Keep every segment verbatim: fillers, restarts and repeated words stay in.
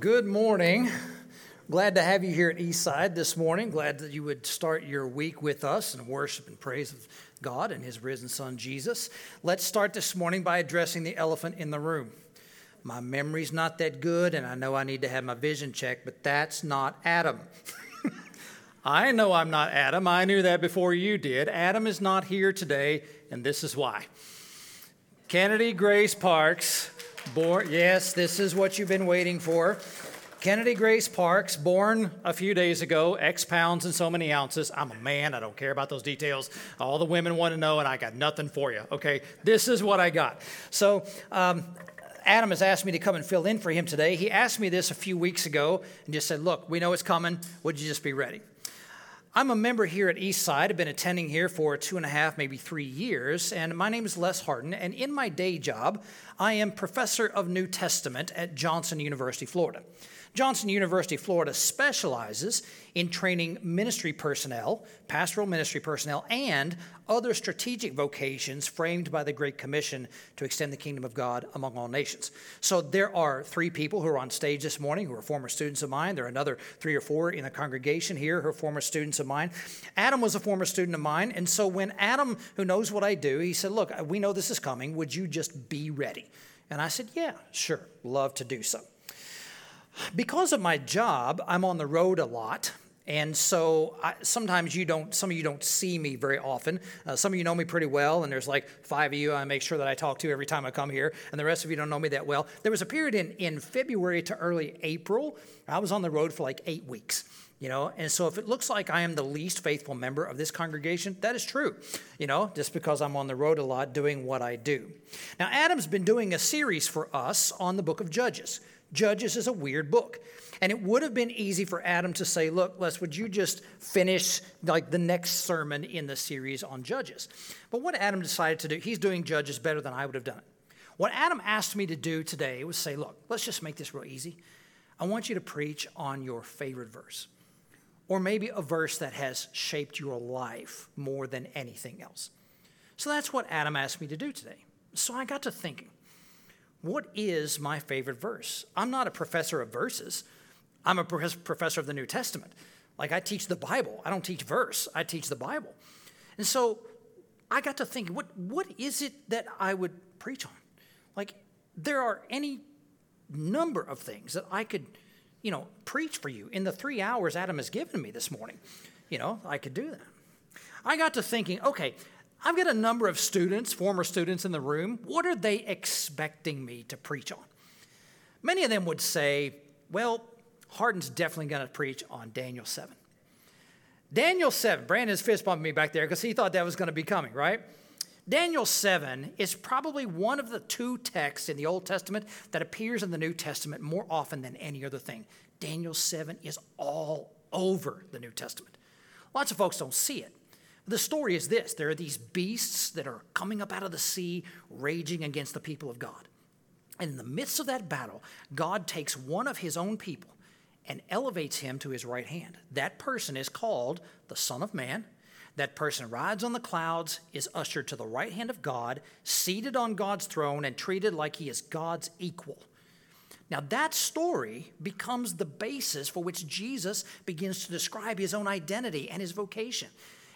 Good morning. Glad to have you here at Eastside this morning. Glad that you would start your week with us in worship and praise of God and his risen son, Jesus. Let's start this morning by addressing the elephant in the room. My memory's not that good, and I know I need to have my vision checked, but that's not Adam. I know I'm not Adam. I knew that before you did. Adam is not here today, and this is why. Kennedy Grace Parks, born, yes, this is what you've been waiting for. Kennedy Grace Parks, born a few days ago, X pounds and so many ounces. I'm a man. I don't care about those details. All the women want to know, and I got nothing for you, okay? This is what I got. So, um... Adam has asked me to come and fill in for him today. He asked me this a few weeks ago and just said, look, we know it's coming. Would you just be ready? I'm a member here at Eastside. I've been attending here for two and a half, maybe three years. And my name is Les Hardin. And in my day job, I am professor of New Testament at Johnson University, Florida. Johnson University, Florida specializes in training ministry personnel, pastoral ministry personnel, and other strategic vocations framed by the Great Commission to extend the kingdom of God among all nations. So there are three people who are on stage this morning who are former students of mine. There are another three or four in the congregation here who are former students of mine. Adam was a former student of mine, and so when Adam, who knows what I do, he said, look, we know this is coming. Would you just be ready? And I said, yeah, sure, love to do so. Because of my job, I'm on the road a lot, and so I, sometimes you don't, some of you don't see me very often. Uh, some of you know me pretty well, and there's like five of you I make sure that I talk to every time I come here, and the rest of you don't know me that well. There was a period in, in February to early April, I was on the road for like eight weeks. You know, and so if it looks like I am the least faithful member of this congregation, that is true, you know, just because I'm on the road a lot doing what I do. Now, Adam's been doing a series for us on the book of Judges. Judges is a weird book, and it would have been easy for Adam to say, look, Les, would you just finish like the next sermon in the series on Judges? But what Adam decided to do, he's doing Judges better than I would have done it. What Adam asked me to do today was say, look, let's just make this real easy. I want you to preach on your favorite verse. Or maybe a verse that has shaped your life more than anything else. So that's what Adam asked me to do today. So I got to thinking, what is my favorite verse? I'm not a professor of verses. I'm a professor of the New Testament. Like, I teach the Bible. I don't teach verse. I teach the Bible. And so I got to thinking, what, what is it that I would preach on? Like, there are any number of things that I could you know, preach for you in the three hours Adam has given me this morning. You know, I could do that. I got to thinking, okay, I've got a number of students, former students in the room. What are they expecting me to preach on? Many of them would say, well, Hardin's definitely going to preach on Daniel seven. Daniel seven, Brandon's fist bumping me back there because he thought that was going to be coming, right? Daniel seven is probably one of the two texts in the Old Testament that appears in the New Testament more often than any other thing. Daniel seven is all over the New Testament. Lots of folks don't see it. The story is this. There are these beasts that are coming up out of the sea, raging against the people of God. And in the midst of that battle, God takes one of his own people and elevates him to his right hand. That person is called the Son of Man. That person rides on the clouds, is ushered to the right hand of God, seated on God's throne, and treated like he is God's equal. Now, that story becomes the basis for which Jesus begins to describe his own identity and his vocation.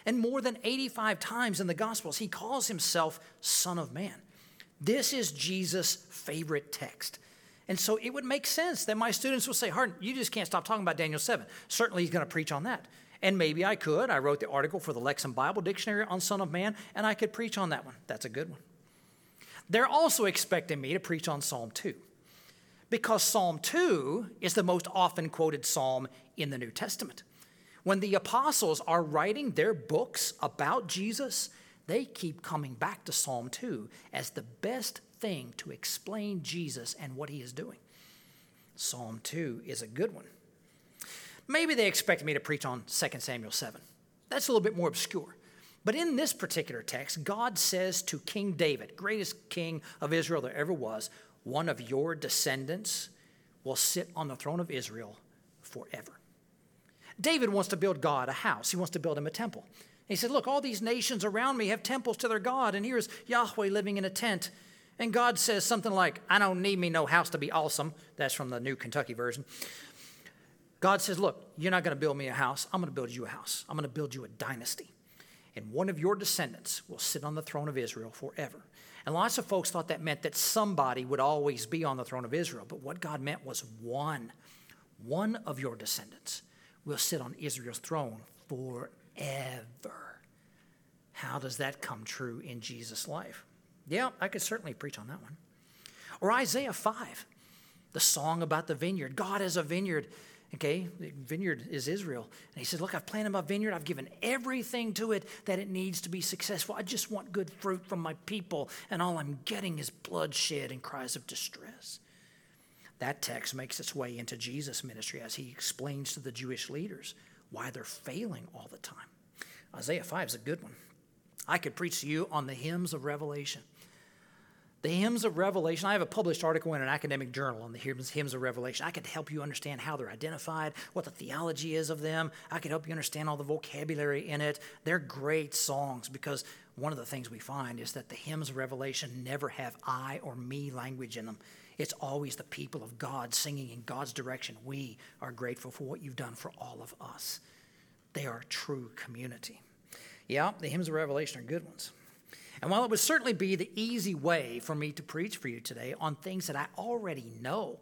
And more than eighty-five times in the Gospels, he calls himself Son of Man. This is Jesus' favorite text. And so it would make sense that my students would say, Hardin, you just can't stop talking about Daniel seven. Certainly he's going to preach on that. And maybe I could. I wrote the article for the Lexham Bible Dictionary on Son of Man, and I could preach on that one. That's a good one. They're also expecting me to preach on Psalm two, because Psalm two is the most often quoted psalm in the New Testament. When the apostles are writing their books about Jesus, they keep coming back to Psalm two as the best thing to explain Jesus and what he is doing. Psalm two is a good one. Maybe they expect me to preach on Second Samuel seven. That's a little bit more obscure. But in this particular text, God says to King David, greatest king of Israel there ever was, one of your descendants will sit on the throne of Israel forever. David wants to build God a house. He wants to build him a temple. And he said, look, all these nations around me have temples to their God, and here is Yahweh living in a tent. And God says something like, I don't need me no house to be awesome. That's from the New Kentucky Version. God says, look, you're not going to build me a house. I'm going to build you a house. I'm going to build you a dynasty. And one of your descendants will sit on the throne of Israel forever. And lots of folks thought that meant that somebody would always be on the throne of Israel. But what God meant was one. One of your descendants will sit on Israel's throne forever. How does that come true in Jesus' life? Yeah, I could certainly preach on that one. Or Isaiah five, the song about the vineyard. God is a vineyard. Okay, the vineyard is Israel. And he says, look, I've planted my vineyard. I've given everything to it that it needs to be successful. I just want good fruit from my people. And all I'm getting is bloodshed and cries of distress. That text makes its way into Jesus' ministry as he explains to the Jewish leaders why they're failing all the time. Isaiah five is a good one. I could preach to you on the hymns of Revelation. The hymns of Revelation, I have a published article in an academic journal on the hymns of Revelation. I could help you understand how they're identified, what the theology is of them. I could help you understand all the vocabulary in it. They're great songs because one of the things we find is that the hymns of Revelation never have I or me language in them. It's always the people of God singing in God's direction. We are grateful for what you've done for all of us. They are a true community. Yeah, the hymns of Revelation are good ones. And while it would certainly be the easy way for me to preach for you today on things that I already know,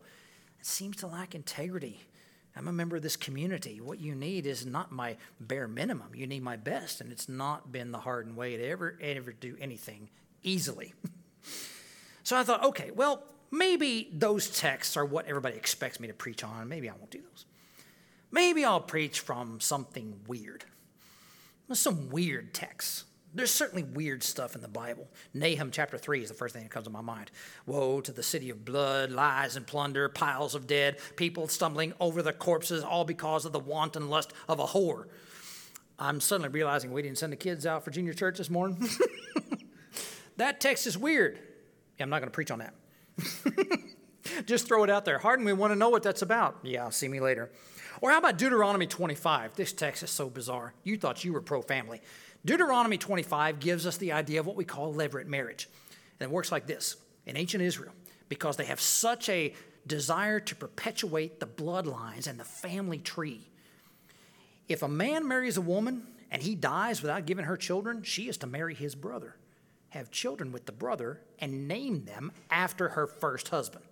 it seems to lack integrity. I'm a member of this community. What you need is not my bare minimum. You need my best, and it's not been the Hardin way to ever, ever do anything easily. So I thought, okay, well, maybe those texts are what everybody expects me to preach on. Maybe I won't do those. Maybe I'll preach from something weird. There's some weird texts. There's certainly weird stuff in the Bible. Nahum chapter three is the first thing that comes to my mind. Woe to the city of blood, lies and plunder, piles of dead, people stumbling over the corpses, all because of the wanton lust of a whore. I'm suddenly realizing we didn't send the kids out for junior church this morning. That text is weird. Yeah, I'm not going to preach on that. Just throw it out there. Hardin, we want to know what that's about. Yeah, see me later. Or how about Deuteronomy twenty-five? This text is so bizarre. You thought you were pro-family. Deuteronomy twenty-five gives us the idea of what we call levirate marriage. And it works like this. In ancient Israel, because they have such a desire to perpetuate the bloodlines and the family tree, if a man marries a woman and he dies without giving her children, she is to marry his brother, have children with the brother, and name them after her first husband.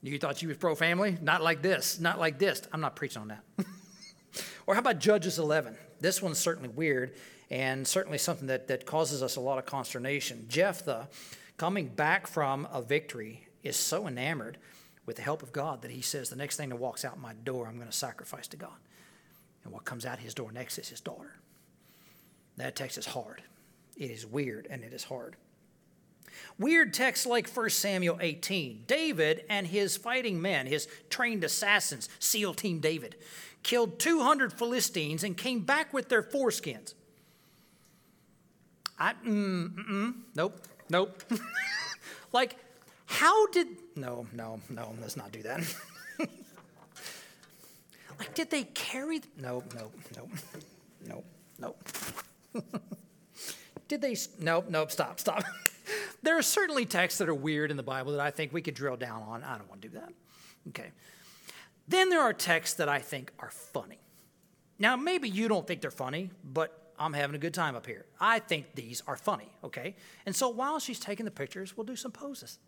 You thought you was pro-family? Not like this. Not like this. I'm not preaching on that. Or how about Judges eleven? This one's certainly weird and certainly something that, that causes us a lot of consternation. Jephthah, coming back from a victory, is so enamored with the help of God that he says, the next thing that walks out my door, I'm going to sacrifice to God. And what comes out his door next is his daughter. That text is hard. It is weird and it is hard. Weird texts like First Samuel eighteen. David and his fighting men, his trained assassins, SEAL Team David, killed two hundred Philistines and came back with their foreskins. I, mm, mm, nope, nope. Like, how did, no, no, no, let's not do that. Like, did they carry, no, no, no, no, no. Did they, nope, nope, stop, stop. There are certainly texts that are weird in the Bible that I think we could drill down on. I don't want to do that. Okay. Then there are texts that I think are funny. Now, maybe you don't think they're funny, but I'm having a good time up here. I think these are funny, okay? And so while she's taking the pictures, we'll do some poses.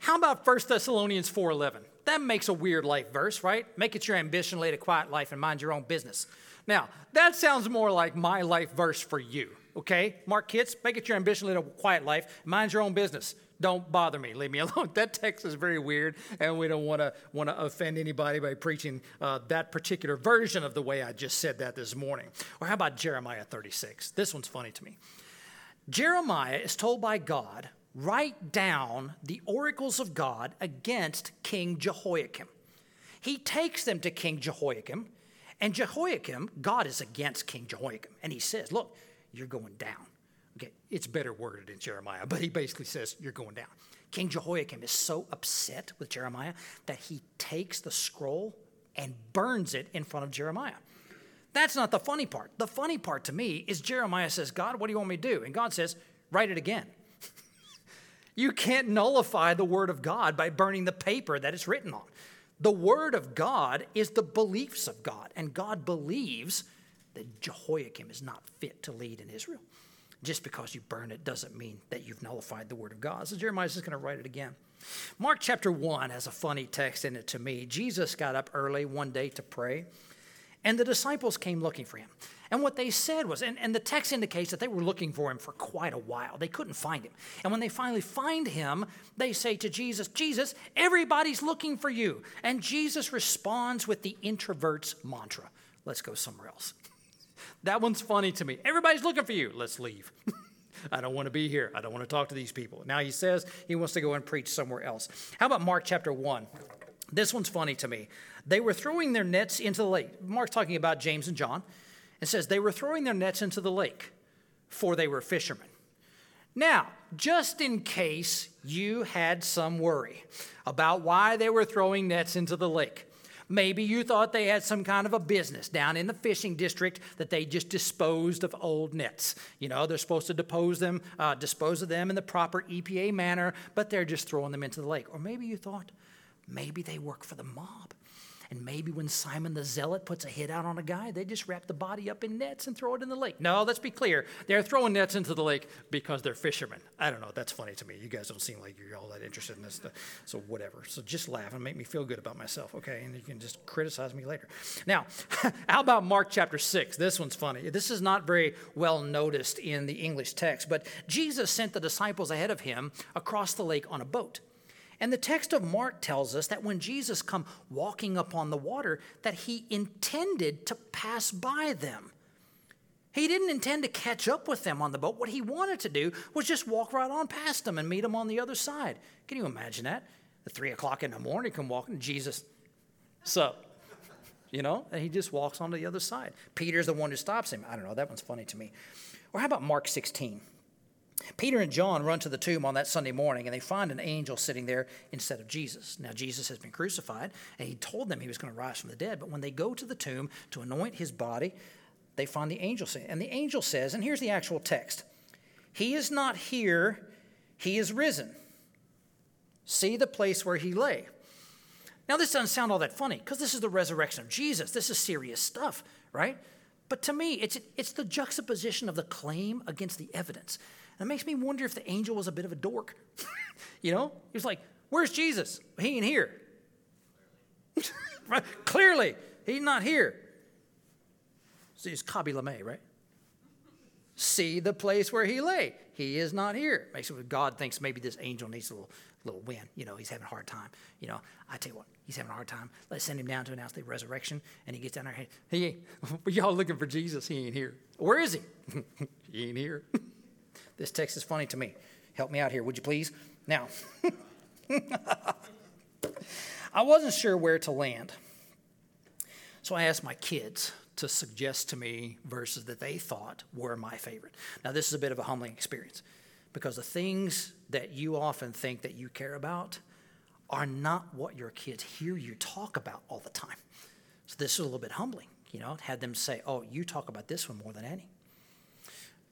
How about First Thessalonians four eleven? That makes a weird life verse, right? Make it your ambition, lead a quiet life, and mind your own business. Now, that sounds more like my life verse for you. Okay, Mark Kitts, make it your ambition, live a quiet life. Mind your own business. Don't bother me. Leave me alone. That text is very weird, and we don't want to want to offend anybody by preaching uh, that particular version of the way I just said that this morning. Or how about Jeremiah thirty-six? This one's funny to me. Jeremiah is told by God, write down the oracles of God against King Jehoiakim. He takes them to King Jehoiakim, and Jehoiakim, God is against King Jehoiakim, and he says, look, you're going down. Okay, it's better worded in Jeremiah, but he basically says, you're going down. King Jehoiakim is so upset with Jeremiah that he takes the scroll and burns it in front of Jeremiah. That's not the funny part. The funny part to me is Jeremiah says, God, what do you want me to do? And God says, write it again. You can't nullify the Word of God by burning the paper that it's written on. The Word of God is the beliefs of God, and God believes that Jehoiakim is not fit to lead in Israel. Just because you burn it doesn't mean that you've nullified the Word of God. So Jeremiah's just going to write it again. Mark chapter one has a funny text in it to me. Jesus got up early one day to pray, and the disciples came looking for him. And what they said was, and, and the text indicates that they were looking for him for quite a while. They couldn't find him. And when they finally find him, they say to Jesus, Jesus, everybody's looking for you. And Jesus responds with the introvert's mantra, let's go somewhere else. That one's funny to me. Everybody's looking for you. Let's leave. I don't want to be here. I don't want to talk to these people. Now he says he wants to go and preach somewhere else. How about Mark chapter one? This one's funny to me. They were throwing their nets into the lake. Mark's talking about James and John. It says they were throwing their nets into the lake, for they were fishermen. Now, just in case you had some worry about why they were throwing nets into the lake, maybe you thought they had some kind of a business down in the fishing district that they just disposed of old nets. You know, they're supposed to depose them, uh, dispose of them in the proper E P A manner, but they're just throwing them into the lake. Or maybe you thought, maybe they work for the mob. And maybe when Simon the Zealot puts a hit out on a guy, they just wrap the body up in nets and throw it in the lake. No, let's be clear. They're throwing nets into the lake because they're fishermen. I don't know. That's funny to me. You guys don't seem like you're all that interested in this stuff. So whatever. So just laugh and make me feel good about myself, okay? And you can just criticize me later. Now, how about Mark chapter six? This one's funny. This is not very well noticed in the English text, but Jesus sent the disciples ahead of him across the lake on a boat. And the text of Mark tells us that when Jesus come walking upon the water, that he intended to pass by them. He didn't intend to catch up with them on the boat. What he wanted to do was just walk right on past them and meet them on the other side. Can you imagine that? At three o'clock in the morning, come walking, Jesus, sup? You know, and he just walks on to the other side. Peter's the one who stops him. I don't know, that one's funny to me. Or how about Mark sixteen? Peter and John run to the tomb on that Sunday morning, and they find an angel sitting there instead of Jesus. Now, Jesus has been crucified, and he told them he was going to rise from the dead. But when they go to the tomb to anoint his body, they find the angel sitting. And the angel says, and here's the actual text, he is not here, he is risen. See the place where he lay. Now, this doesn't sound all that funny, because this is the resurrection of Jesus. This is serious stuff, right? But to me, it's it's the juxtaposition of the claim against the evidence. And it makes me wonder if the angel was a bit of a dork. You know? He was like, where's Jesus? He ain't here. Right? Clearly, he's not here. See, it's Kabi Lemay, right? See the place where he lay. He is not here. Makes it, God thinks maybe this angel needs a little, little win. You know, he's having a hard time. You know, I tell you what, he's having a hard time. Let's send him down to announce the resurrection. And he gets down there. Hey, he ain't, y'all looking for Jesus. He ain't here. Where is he? He ain't here. This text is funny to me. Help me out here, would you please? Now, I wasn't sure where to land. So I asked my kids to suggest to me verses that they thought were my favorite. Now, this is a bit of a humbling experience because the things that you often think that you care about are not what your kids hear you talk about all the time. So this is a little bit humbling, you know, had them say, oh, you talk about this one more than any.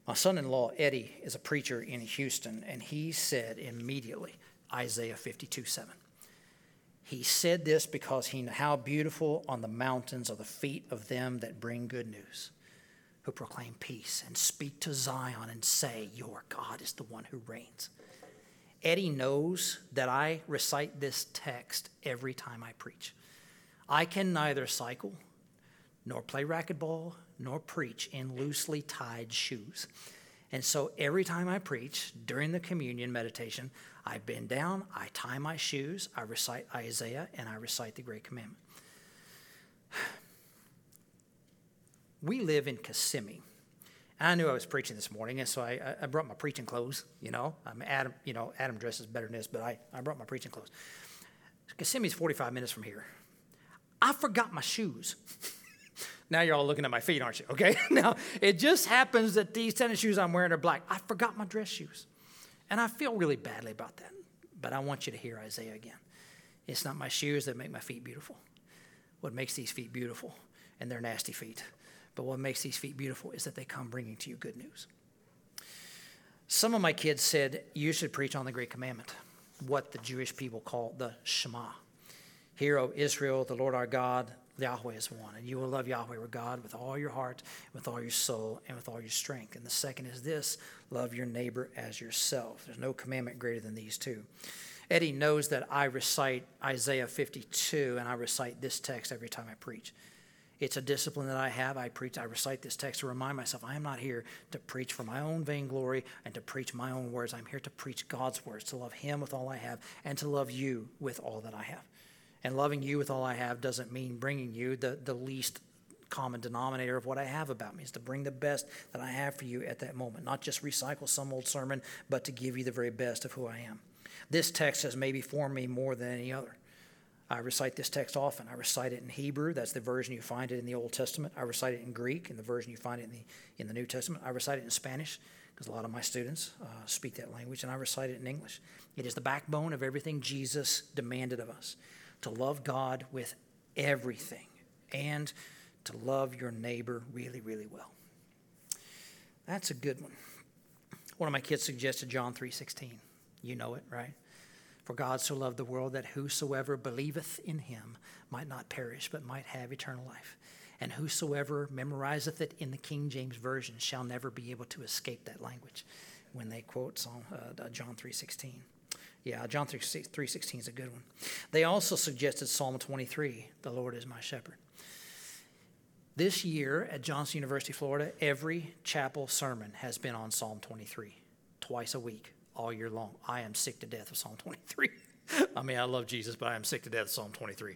My son-in-law, Eddie, is a preacher in Houston, and he said immediately, Isaiah fifty-two seven. He said this because he knew how beautiful on the mountains are the feet of them that bring good news, who proclaim peace and speak to Zion and say, your God is the one who reigns. Eddie knows that I recite this text every time I preach. I can neither cycle nor play racquetball, nor preach in loosely tied shoes. And so every time I preach, during the communion meditation, I bend down, I tie my shoes, I recite Isaiah, and I recite the Great Commandment. We live in Kissimmee. I knew I was preaching this morning, and so I, I brought my preaching clothes, you know. I'm Adam, you know, Adam dresses better than this, but I, I brought my preaching clothes. Kissimmee's forty-five minutes from here. I forgot my shoes. Now you're all looking at my feet, aren't you? Okay. Now, it just happens that these tennis shoes I'm wearing are black. I forgot my dress shoes. And I feel really badly about that. But I want you to hear Isaiah again. It's not my shoes that make my feet beautiful. What makes these feet beautiful, and they're nasty feet, but what makes these feet beautiful is that they come bringing to you good news. Some of my kids said, you should preach on the Great Commandment, what the Jewish people call the Shema. Hear, O Israel, the Lord our God, Yahweh is one, and you will love Yahweh your God with all your heart, with all your soul, and with all your strength. And the second is this, love your neighbor as yourself. There's no commandment greater than these two. Eddie knows that I recite Isaiah fifty-two, and I recite this text every time I preach. It's a discipline that I have. I preach. I recite this text to remind myself I am not here to preach for my own vainglory and to preach my own words. I'm here to preach God's words, to love him with all I have and to love you with all that I have. And loving you with all I have doesn't mean bringing you the, the least common denominator of what I have about me. It's to bring the best that I have for you at that moment, not just recycle some old sermon, but to give you the very best of who I am. This text has maybe formed me more than any other. I recite this text often. I recite it in Hebrew. That's the version you find it in the Old Testament. I recite it in Greek in the version you find it in the, in the New Testament. I recite it in Spanish because a lot of my students uh, speak that language, and I recite it in English. It is the backbone of everything Jesus demanded of us, to love God with everything and to love your neighbor really, really well. That's a good one. One of my kids suggested John three sixteen. You know it, right? For God so loved the world that whosoever believeth in him might not perish, but might have eternal life. And whosoever memorizeth it in the King James Version shall never be able to escape that language when they quote Psalm, uh, John three sixteen. Yeah, John three sixteen is a good one. They also suggested Psalm twenty-three, the Lord is my shepherd. This year at Johnson University, Florida, every chapel sermon has been on Psalm twenty-three, twice a week. All year long. I am sick to death of Psalm twenty-three. I mean, I love Jesus, but I am sick to death of Psalm twenty-three.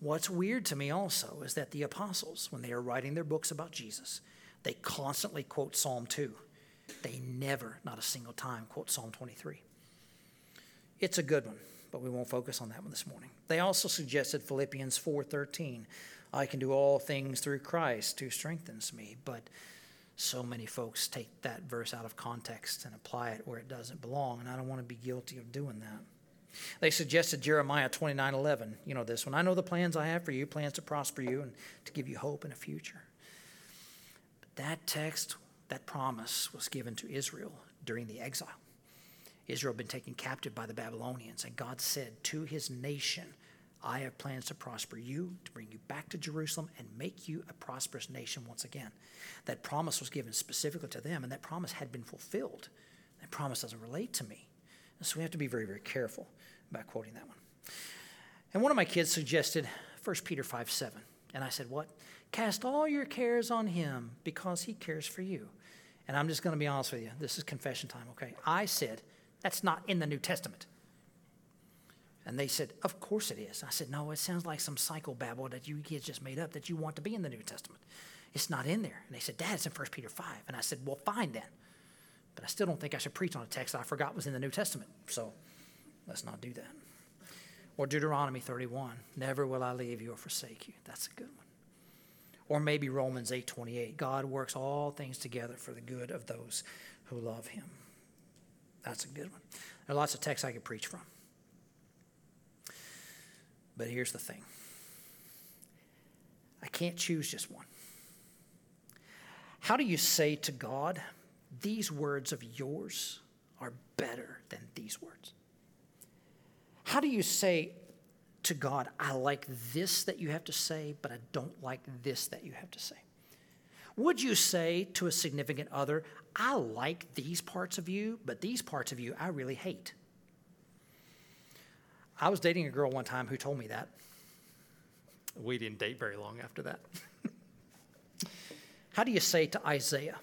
What's weird to me also is that the apostles, when they are writing their books about Jesus, they constantly quote Psalm two. They never, not a single time, quote Psalm twenty-three. It's a good one, but we won't focus on that one this morning. They also suggested Philippians four thirteen. I can do all things through Christ who strengthens me, but so many folks take that verse out of context and apply it where it doesn't belong, and I don't want to be guilty of doing that. They suggested Jeremiah twenty-nine eleven. You know this one. I know the plans I have for you, plans to prosper you and to give you hope and a future. But that text, that promise was given to Israel during the exile. Israel had been taken captive by the Babylonians, and God said to his nation, I have plans to prosper you, to bring you back to Jerusalem, and make you a prosperous nation once again. That promise was given specifically to them, and that promise had been fulfilled. That promise doesn't relate to me. And so we have to be very, very careful about quoting that one. And one of my kids suggested First Peter five seven. And I said, what? Cast all your cares on him because he cares for you. And I'm just going to be honest with you. This is confession time, okay? I said, that's not in the New Testament. And they said, of course it is. I said, no, it sounds like some psychobabble that you kids just made up that you want to be in the New Testament. It's not in there. And they said, Dad, it's in First Peter five. And I said, well, fine then. But I still don't think I should preach on a text I forgot was in the New Testament. So let's not do that. Or Deuteronomy thirty-one, never will I leave you or forsake you. That's a good one. Or maybe Romans eight twenty-eight, God works all things together for the good of those who love him. That's a good one. There are lots of texts I could preach from. But here's the thing. I can't choose just one. How do you say to God, these words of yours are better than these words? How do you say to God, I like this that you have to say, but I don't like this that you have to say? Would you say to a significant other, I like these parts of you, but these parts of you I really hate? I was dating a girl one time who told me that. We didn't date very long after that. How do you say to Isaiah,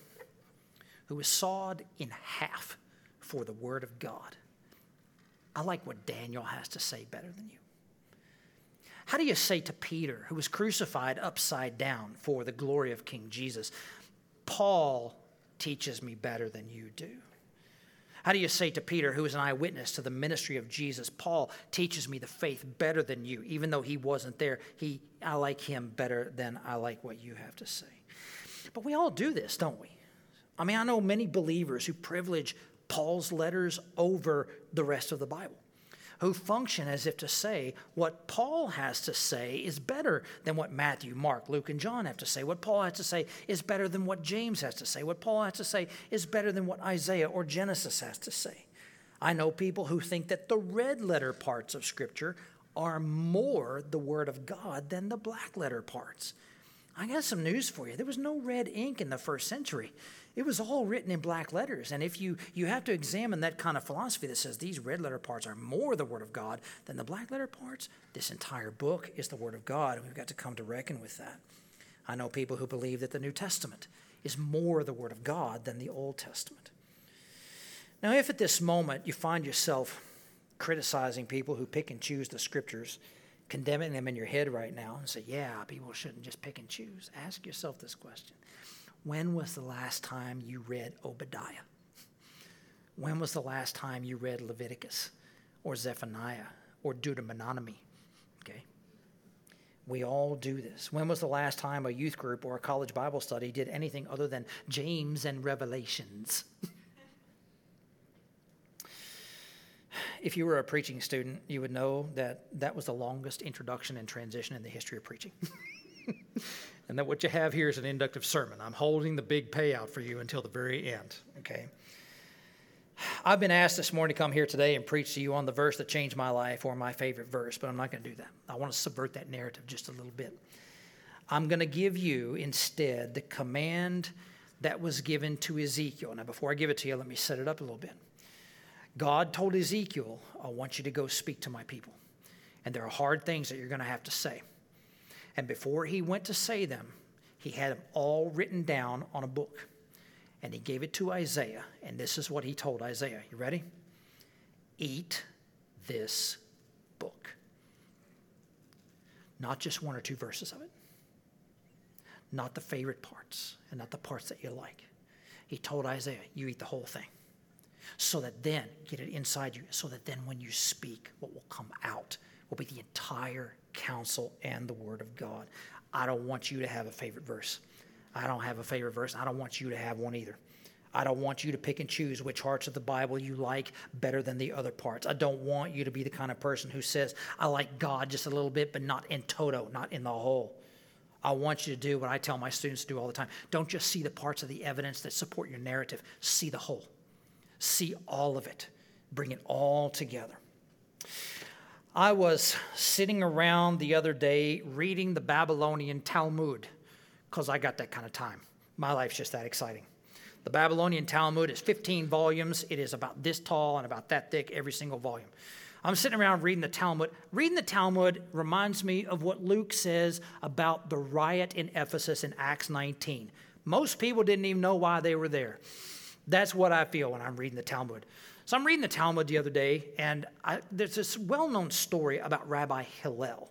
who was sawed in half for the word of God, I like what Daniel has to say better than you? How do you say to Peter, who was crucified upside down for the glory of King Jesus, Paul teaches me better than you do? How do you say to Peter, who is an eyewitness to the ministry of Jesus, Paul teaches me the faith better than you, even though he wasn't there. He, I like him better than I like what you have to say. But we all do this, don't we? I mean, I know many believers who privilege Paul's letters over the rest of the Bible, who function as if to say what Paul has to say is better than what Matthew, Mark, Luke, and John have to say. What Paul has to say is better than what James has to say. What Paul has to say is better than what Isaiah or Genesis has to say. I know people who think that the red letter parts of Scripture are more the Word of God than the black letter parts. I got some news for you. There was no red ink in the first century. It was all written in black letters. And if you, you have to examine that kind of philosophy that says these red letter parts are more the Word of God than the black letter parts, this entire book is the Word of God. And we've got to come to reckon with that. I know people who believe that the New Testament is more the Word of God than the Old Testament. Now, if at this moment you find yourself criticizing people who pick and choose the Scriptures, condemning them in your head right now, and say, yeah, people shouldn't just pick and choose, ask yourself this question. When was the last time you read Obadiah? When was the last time you read Leviticus or Zephaniah or Deuteronomy? Okay? We all do this. When was the last time a youth group or a college Bible study did anything other than James and Revelations? If you were a preaching student, you would know that that was the longest introduction and transition in the history of preaching. And that what you have here is an inductive sermon. I'm holding the big payout for you until the very end, okay? I've been asked this morning to come here today and preach to you on the verse that changed my life or my favorite verse, but I'm not going to do that. I want to subvert that narrative just a little bit. I'm going to give you instead the command that was given to Ezekiel. Now, before I give it to you, let me set it up a little bit. God told Ezekiel, I want you to go speak to my people. And there are hard things that you're going to have to say. And before he went to say them, he had them all written down on a book. And he gave it to Isaiah. And this is what he told Isaiah. You ready? Eat this book. Not just one or two verses of it. Not the favorite parts and not the parts that you like. He told Isaiah, you eat the whole thing. So that then, get it inside you, so that then when you speak, what will come out will be the entire counsel and the Word of God. I don't want you to have a favorite verse. I don't have a favorite verse. I don't want you to have one either. I don't want you to pick and choose which parts of the Bible you like better than the other parts. I don't want you to be the kind of person who says, I like God just a little bit, but not in toto, not in the whole. I want you to do what I tell my students to do all the time. Don't just see the parts of the evidence that support your narrative. See the whole. See all of it. Bring it all together. I was sitting around the other day reading the Babylonian Talmud because I got that kind of time. My life's just that exciting. The Babylonian Talmud is fifteen volumes. It is about this tall and about that thick, every single volume. I'm sitting around reading the Talmud. Reading the Talmud reminds me of what Luke says about the riot in Ephesus in Acts nineteen. Most people didn't even know why they were there. That's what I feel when I'm reading the Talmud. So I'm reading the Talmud the other day, and I, there's this well-known story about Rabbi Hillel.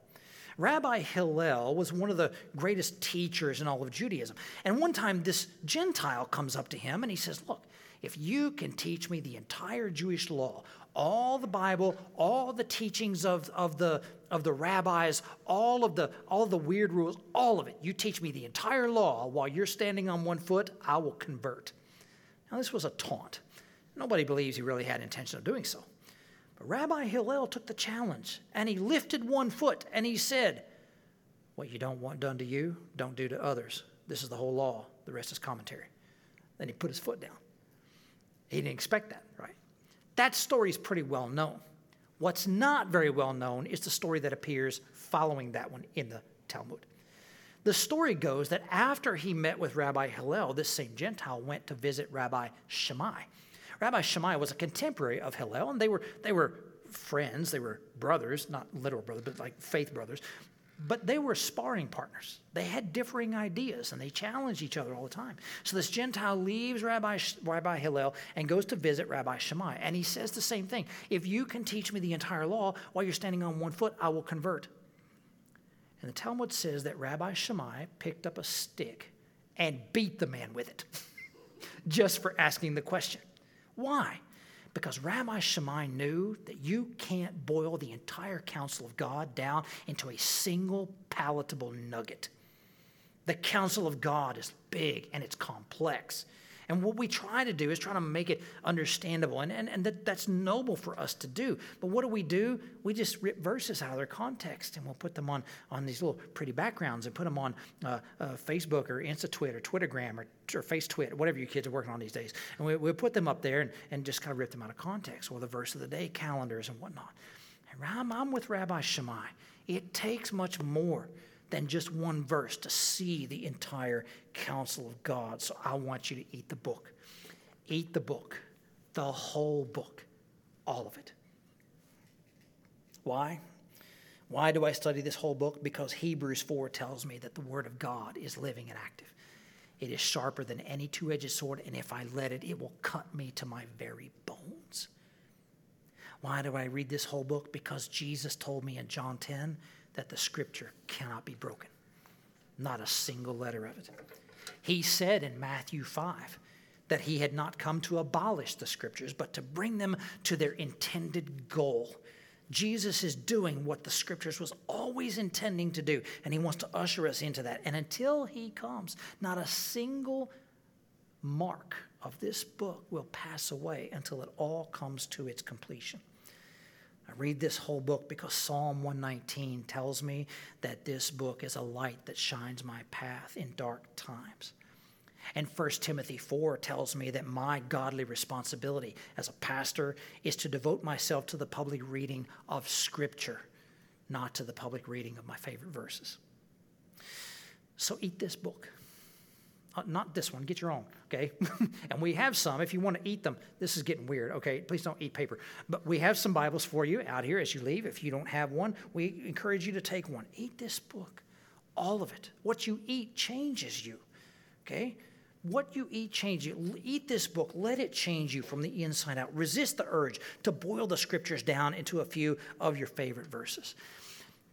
Rabbi Hillel was one of the greatest teachers in all of Judaism. And one time this Gentile comes up to him, and he says, look, if you can teach me the entire Jewish law, all the Bible, all the teachings of, of, the, of the rabbis, all of the, all the weird rules, all of it, you teach me the entire law while you're standing on one foot, I will convert. Now, this was a taunt. Nobody believes he really had intention of doing so. But Rabbi Hillel took the challenge, and he lifted one foot, and he said, what you don't want done to you, don't do to others. This is the whole law. The rest is commentary. Then he put his foot down. He didn't expect that, right? That story is pretty well known. What's not very well known is the story that appears following that one in the Talmud. The story goes that after he met with Rabbi Hillel, this same Gentile went to visit Rabbi Shammai. Rabbi Shammai was a contemporary of Hillel, and they were they were friends, they were brothers, not literal brothers, but like faith brothers. But they were sparring partners. They had differing ideas, and they challenged each other all the time. So this Gentile leaves Rabbi, Rabbi Hillel and goes to visit Rabbi Shammai, and he says the same thing. If you can teach me the entire law while you're standing on one foot, I will convert. And the Talmud says that Rabbi Shammai picked up a stick and beat the man with it just for asking the question. Why? Because Rabbi Shammai knew that you can't boil the entire counsel of God down into a single palatable nugget. The counsel of God is big and it's complex. And what we try to do is try to make it understandable. And, and, and that, that's noble for us to do. But what do we do? We just rip verses out of their context, and we'll put them on, on these little pretty backgrounds and put them on uh, uh, Facebook or InstaTwit or Twittergram or, or FaceTwit, whatever your kids are working on these days. And we, we'll put them up there and, and just kind of rip them out of context, or the verse of the day, calendars and whatnot. And I'm, I'm with Rabbi Shammai. It takes much more than just one verse to see the entire counsel of God. So I want you to eat the book. Eat the book, the whole book, all of it. Why? Why do I study this whole book? Because Hebrews four tells me that the Word of God is living and active. It is sharper than any two-edged sword, and if I let it, it will cut me to my very bones. Why do I read this whole book? Because Jesus told me in John ten, that the scripture cannot be broken. Not a single letter of it. He said in Matthew five that he had not come to abolish the scriptures, but to bring them to their intended goal. Jesus is doing what the scriptures was always intending to do, and he wants to usher us into that. And until he comes, not a single mark of this book will pass away until it all comes to its completion. I read this whole book because Psalm one nineteen tells me that this book is a light that shines my path in dark times. And First Timothy four tells me that my godly responsibility as a pastor is to devote myself to the public reading of Scripture, not to the public reading of my favorite verses. So eat this book. Uh, not this one. Get your own, okay? And we have some. If you want to eat them, this is getting weird, okay? Please don't eat paper. But we have some Bibles for you out here as you leave. If you don't have one, we encourage you to take one. Eat this book, all of it. What you eat changes you, okay? What you eat changes you. Eat this book. Let it change you from the inside out. Resist the urge to boil the scriptures down into a few of your favorite verses.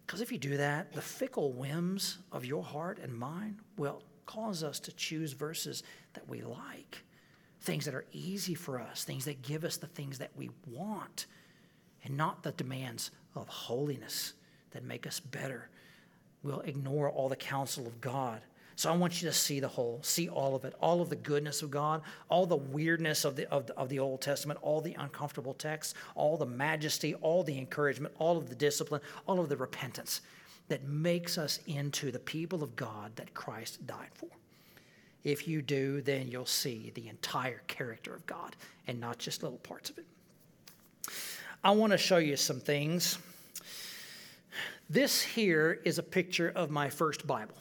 Because if you do that, the fickle whims of your heart and mine will cause us to choose verses that we like, things that are easy for us, things that give us the things that we want, and not the demands of holiness that make us better. We'll ignore all the counsel of God. So I want you to see the whole, see all of it, all of the goodness of God, all the weirdness of the, of the, of the Old Testament, all the uncomfortable texts, all the majesty, all the encouragement, all of the discipline, all of the repentance that makes us into the people of God that Christ died for. If you do, then you'll see the entire character of God and not just little parts of it. I want to show you some things. This here is a picture of my first Bible.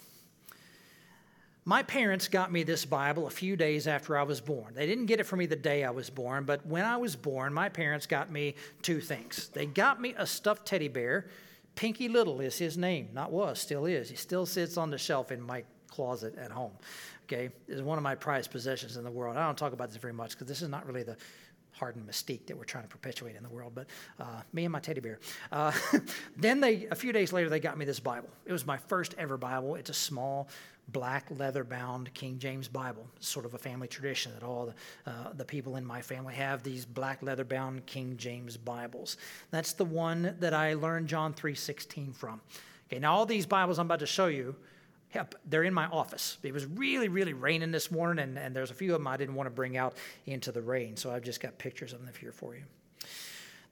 My parents got me this Bible a few days after I was born. They didn't get it for me the day I was born, but when I was born, my parents got me two things. They got me a stuffed teddy bear. Pinky Little is his name, not was, still is. He still sits on the shelf in my closet at home, okay? It's one of my prized possessions in the world. I don't talk about this very much because this is not really the Hardin mystique that we're trying to perpetuate in the world, but uh, me and my teddy bear. Uh, then they, a few days later, they got me this Bible. It was my first ever Bible. It's a small, black, leather-bound King James Bible. It's sort of a family tradition that all the, uh, the people in my family have, these black, leather-bound King James Bibles. That's the one that I learned John three sixteen from. Okay, now all these Bibles I'm about to show you, they're in my office. It was really, really raining this morning, and, and there's a few of them I didn't want to bring out into the rain, so I've just got pictures of them here for you.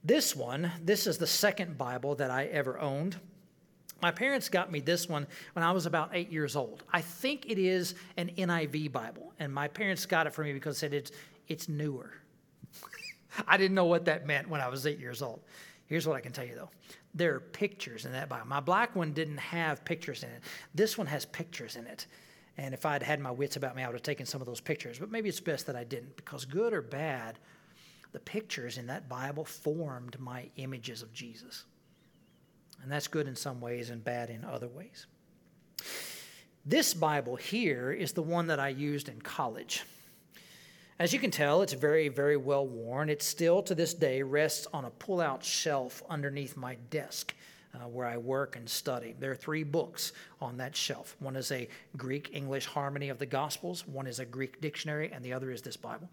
This one, this is the second Bible that I ever owned. My parents got me this one when I was about eight years old. I think it is an N I V Bible, and my parents got it for me because they said it's, it's newer. I didn't know what that meant when I was eight years old. Here's what I can tell you, though. There are pictures in that Bible. My black one didn't have pictures in it. This one has pictures in it. And if I'd had my wits about me, I would have taken some of those pictures. But maybe it's best that I didn't, because good or bad, the pictures in that Bible formed my images of Jesus. And that's good in some ways and bad in other ways. This Bible here is the one that I used in college. As you can tell, it's very, very well worn. It still, to this day, rests on a pull-out shelf underneath my desk uh, where I work and study. There are three books on that shelf. One is a Greek-English harmony of the Gospels, one is a Greek dictionary, and the other is this Bible.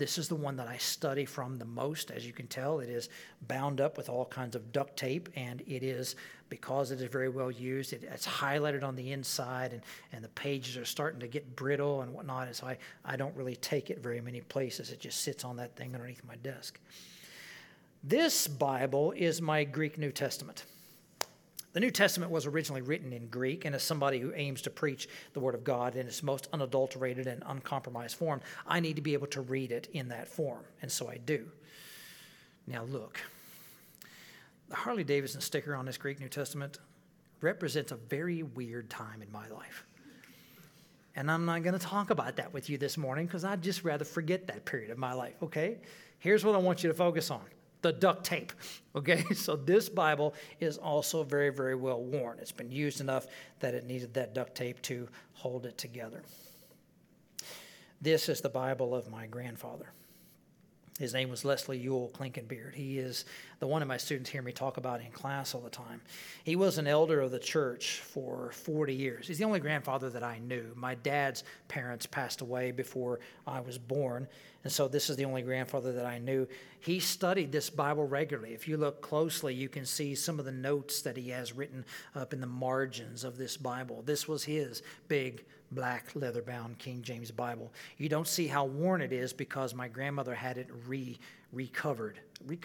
This is the one that I study from the most. As you can tell, it is bound up with all kinds of duct tape, and it is, because it is very well used, it, it's highlighted on the inside, and, and the pages are starting to get brittle and whatnot, and so I, I don't really take it very many places. It just sits on that thing underneath my desk. This Bible is my Greek New Testament. The New Testament was originally written in Greek, and as somebody who aims to preach the Word of God in its most unadulterated and uncompromised form, I need to be able to read it in that form, and so I do. Now look, the Harley-Davidson sticker on this Greek New Testament represents a very weird time in my life. And I'm not going to talk about that with you this morning because I'd just rather forget that period of my life, okay? Here's what I want you to focus on. The duct tape, okay? So this Bible is also very, very well worn. It's been used enough that it needed that duct tape to hold it together. This is the Bible of my grandfather. His name was Leslie Ewell Klinkenbeard. He is the one of my students hear me talk about in class all the time. He was an elder of the church for forty years. He's the only grandfather that I knew. My dad's parents passed away before I was born, and so this is the only grandfather that I knew. He studied this Bible regularly. If you look closely, you can see some of the notes that he has written up in the margins of this Bible. This was his big black leather-bound King James Bible. You don't see how worn it is because my grandmother had it re recovered. Re-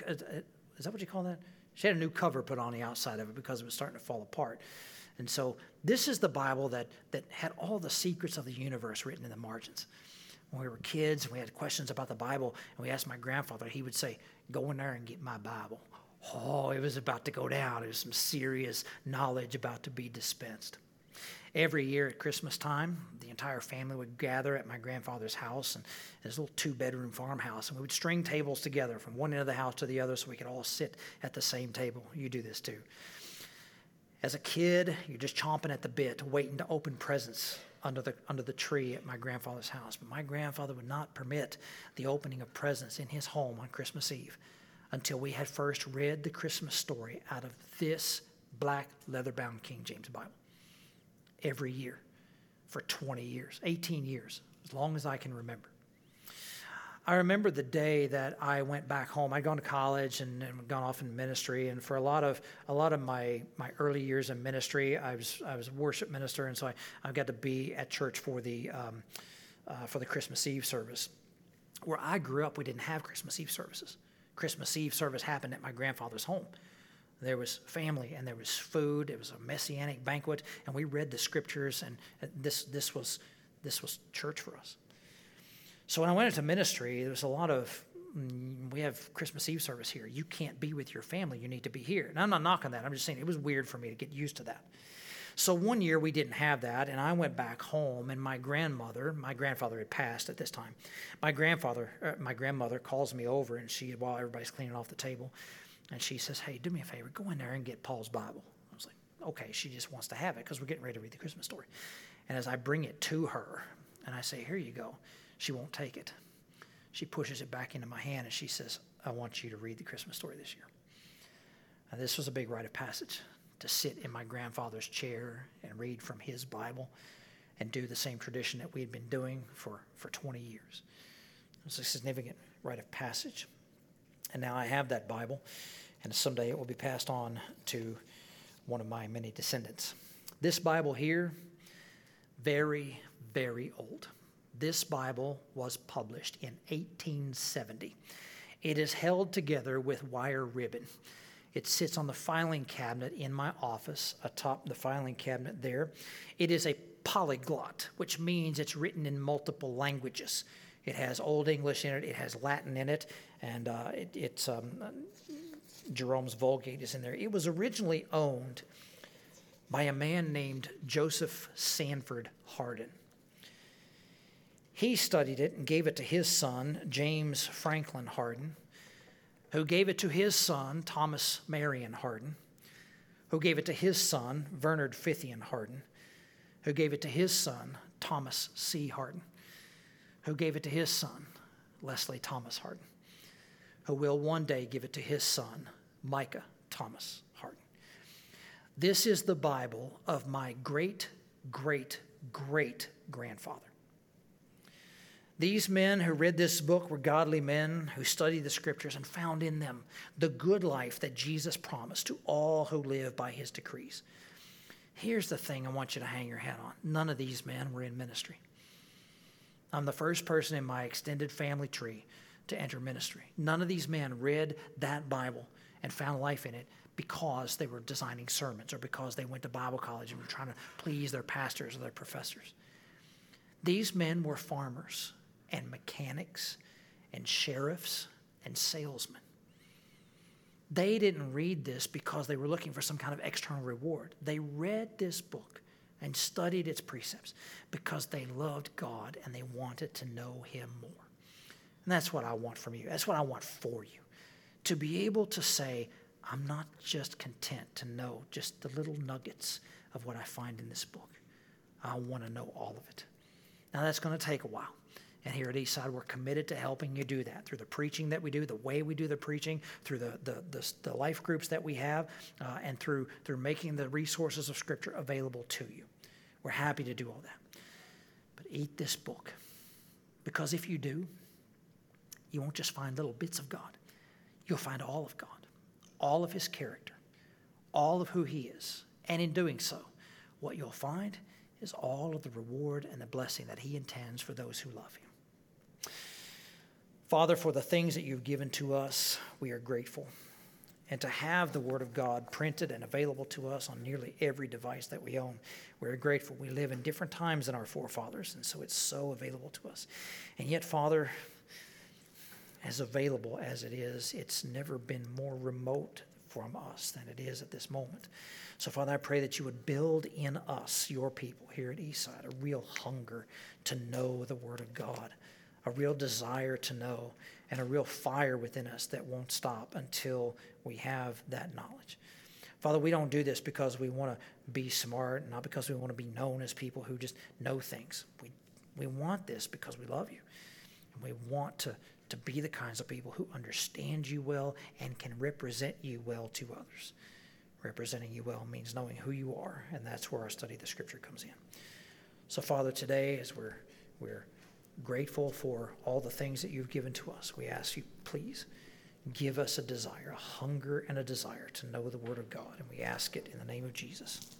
is that what you call that? She had a new cover put on the outside of it because it was starting to fall apart. And so this is the Bible that that had all the secrets of the universe written in the margins. When we were kids and we had questions about the Bible and we asked my grandfather, he would say, "Go in there and get my Bible." Oh, it was about to go down. There's some serious knowledge about to be dispensed. Every year at Christmas time, the entire family would gather at my grandfather's house and his little two-bedroom farmhouse, and we would string tables together from one end of the house to the other so we could all sit at the same table. You do this too. As a kid, you're just chomping at the bit, waiting to open presents under the under the tree at my grandfather's house. But my grandfather would not permit the opening of presents in his home on Christmas Eve until we had first read the Christmas story out of this black leather-bound King James Bible. Every year for twenty years, eighteen years, as long as I can remember. I remember the day that I went back home. I'd gone to college and, and gone off in ministry, and for a lot of a lot of my, my early years in ministry, I was I was a worship minister, and so I, I got to be at church for the um, uh, for the Christmas Eve service. Where I grew up, we didn't have Christmas Eve services. Christmas Eve service happened at my grandfather's home. There was family and there was food. It was a messianic banquet, and we read the scriptures, and this this was this was church for us. So when I went into ministry, there was a lot of, we have Christmas Eve service here. You can't be with your family. You need to be here. And I'm not knocking that. I'm just saying it was weird for me to get used to that. So one year we didn't have that, and I went back home, and my grandmother, my grandfather had passed at this time. My grandfather, er, my grandmother calls me over, and she, while everybody's cleaning off the table, and she says, "Hey, do me a favor. Go in there and get Paul's Bible." I was like, okay, she just wants to have it because we're getting ready to read the Christmas story. And as I bring it to her and I say, "Here you go," she won't take it. She pushes it back into my hand and she says, "I want you to read the Christmas story this year." And this was a big rite of passage, to sit in my grandfather's chair and read from his Bible and do the same tradition that we had been doing for, for twenty years. It was a significant rite of passage. And now I have that Bible, and someday it will be passed on to one of my many descendants. This Bible here, very, very old. This Bible was published in eighteen seventy. It is held together with wire ribbon. It sits on the filing cabinet in my office, atop the filing cabinet there. It is a polyglot, which means it's written in multiple languages. It has Old English in it. It has Latin in it. And uh, it, it's um, Jerome's Vulgate is in there. It was originally owned by a man named Joseph Sanford Hardin. He studied it and gave it to his son, James Franklin Hardin, who gave it to his son, Thomas Marion Hardin, who gave it to his son, Bernard Fithian Hardin, who gave it to his son, Thomas C. Hardin, who gave it to his son, Leslie Thomas Hardin, who will one day give it to his son, Micah Thomas Hardin. This is the Bible of my great, great, great grandfather. These men who read this book were godly men who studied the scriptures and found in them the good life that Jesus promised to all who live by his decrees. Here's the thing I want you to hang your hat on. None of these men were in ministry. I'm the first person in my extended family tree to enter ministry. None of these men read that Bible and found life in it because they were designing sermons or because they went to Bible college and were trying to please their pastors or their professors. These men were farmers and mechanics and sheriffs and salesmen. They didn't read this because they were looking for some kind of external reward. They read this book and studied its precepts because they loved God and they wanted to know him more. And that's what I want from you. That's what I want for you. To be able to say, I'm not just content to know just the little nuggets of what I find in this book. I want to know all of it. Now, that's going to take a while. And here at Eastside, we're committed to helping you do that through the preaching that we do, the way we do the preaching, through the the, the, the life groups that we have, uh, and through, through making the resources of Scripture available to you. We're happy to do all that. But eat this book, because if you do, you won't just find little bits of God. You'll find all of God, all of his character, all of who he is. And in doing so, what you'll find is all of the reward and the blessing that he intends for those who love him. Father, for the things that you've given to us, we are grateful. And to have the Word of God printed and available to us on nearly every device that we own, we're grateful. We live in different times than our forefathers, and so it's so available to us. And yet, Father, as available as it is, it's never been more remote from us than it is at this moment. So, Father, I pray that you would build in us, your people here at Eastside, a real hunger to know the Word of God, a real desire to know, and a real fire within us that won't stop until we have that knowledge. Father, we don't do this because we want to be smart, not because we want to be known as people who just know things. We we want this because we love you, and we want to, to be the kinds of people who understand you well and can represent you well to others. Representing you well means knowing who you are, and that's where our study of the Scripture comes in. So, Father, today as we're we're grateful for all the things that you've given to us, we ask you, please give us a desire, a hunger and a desire to know the Word of God. And we ask it in the name of Jesus.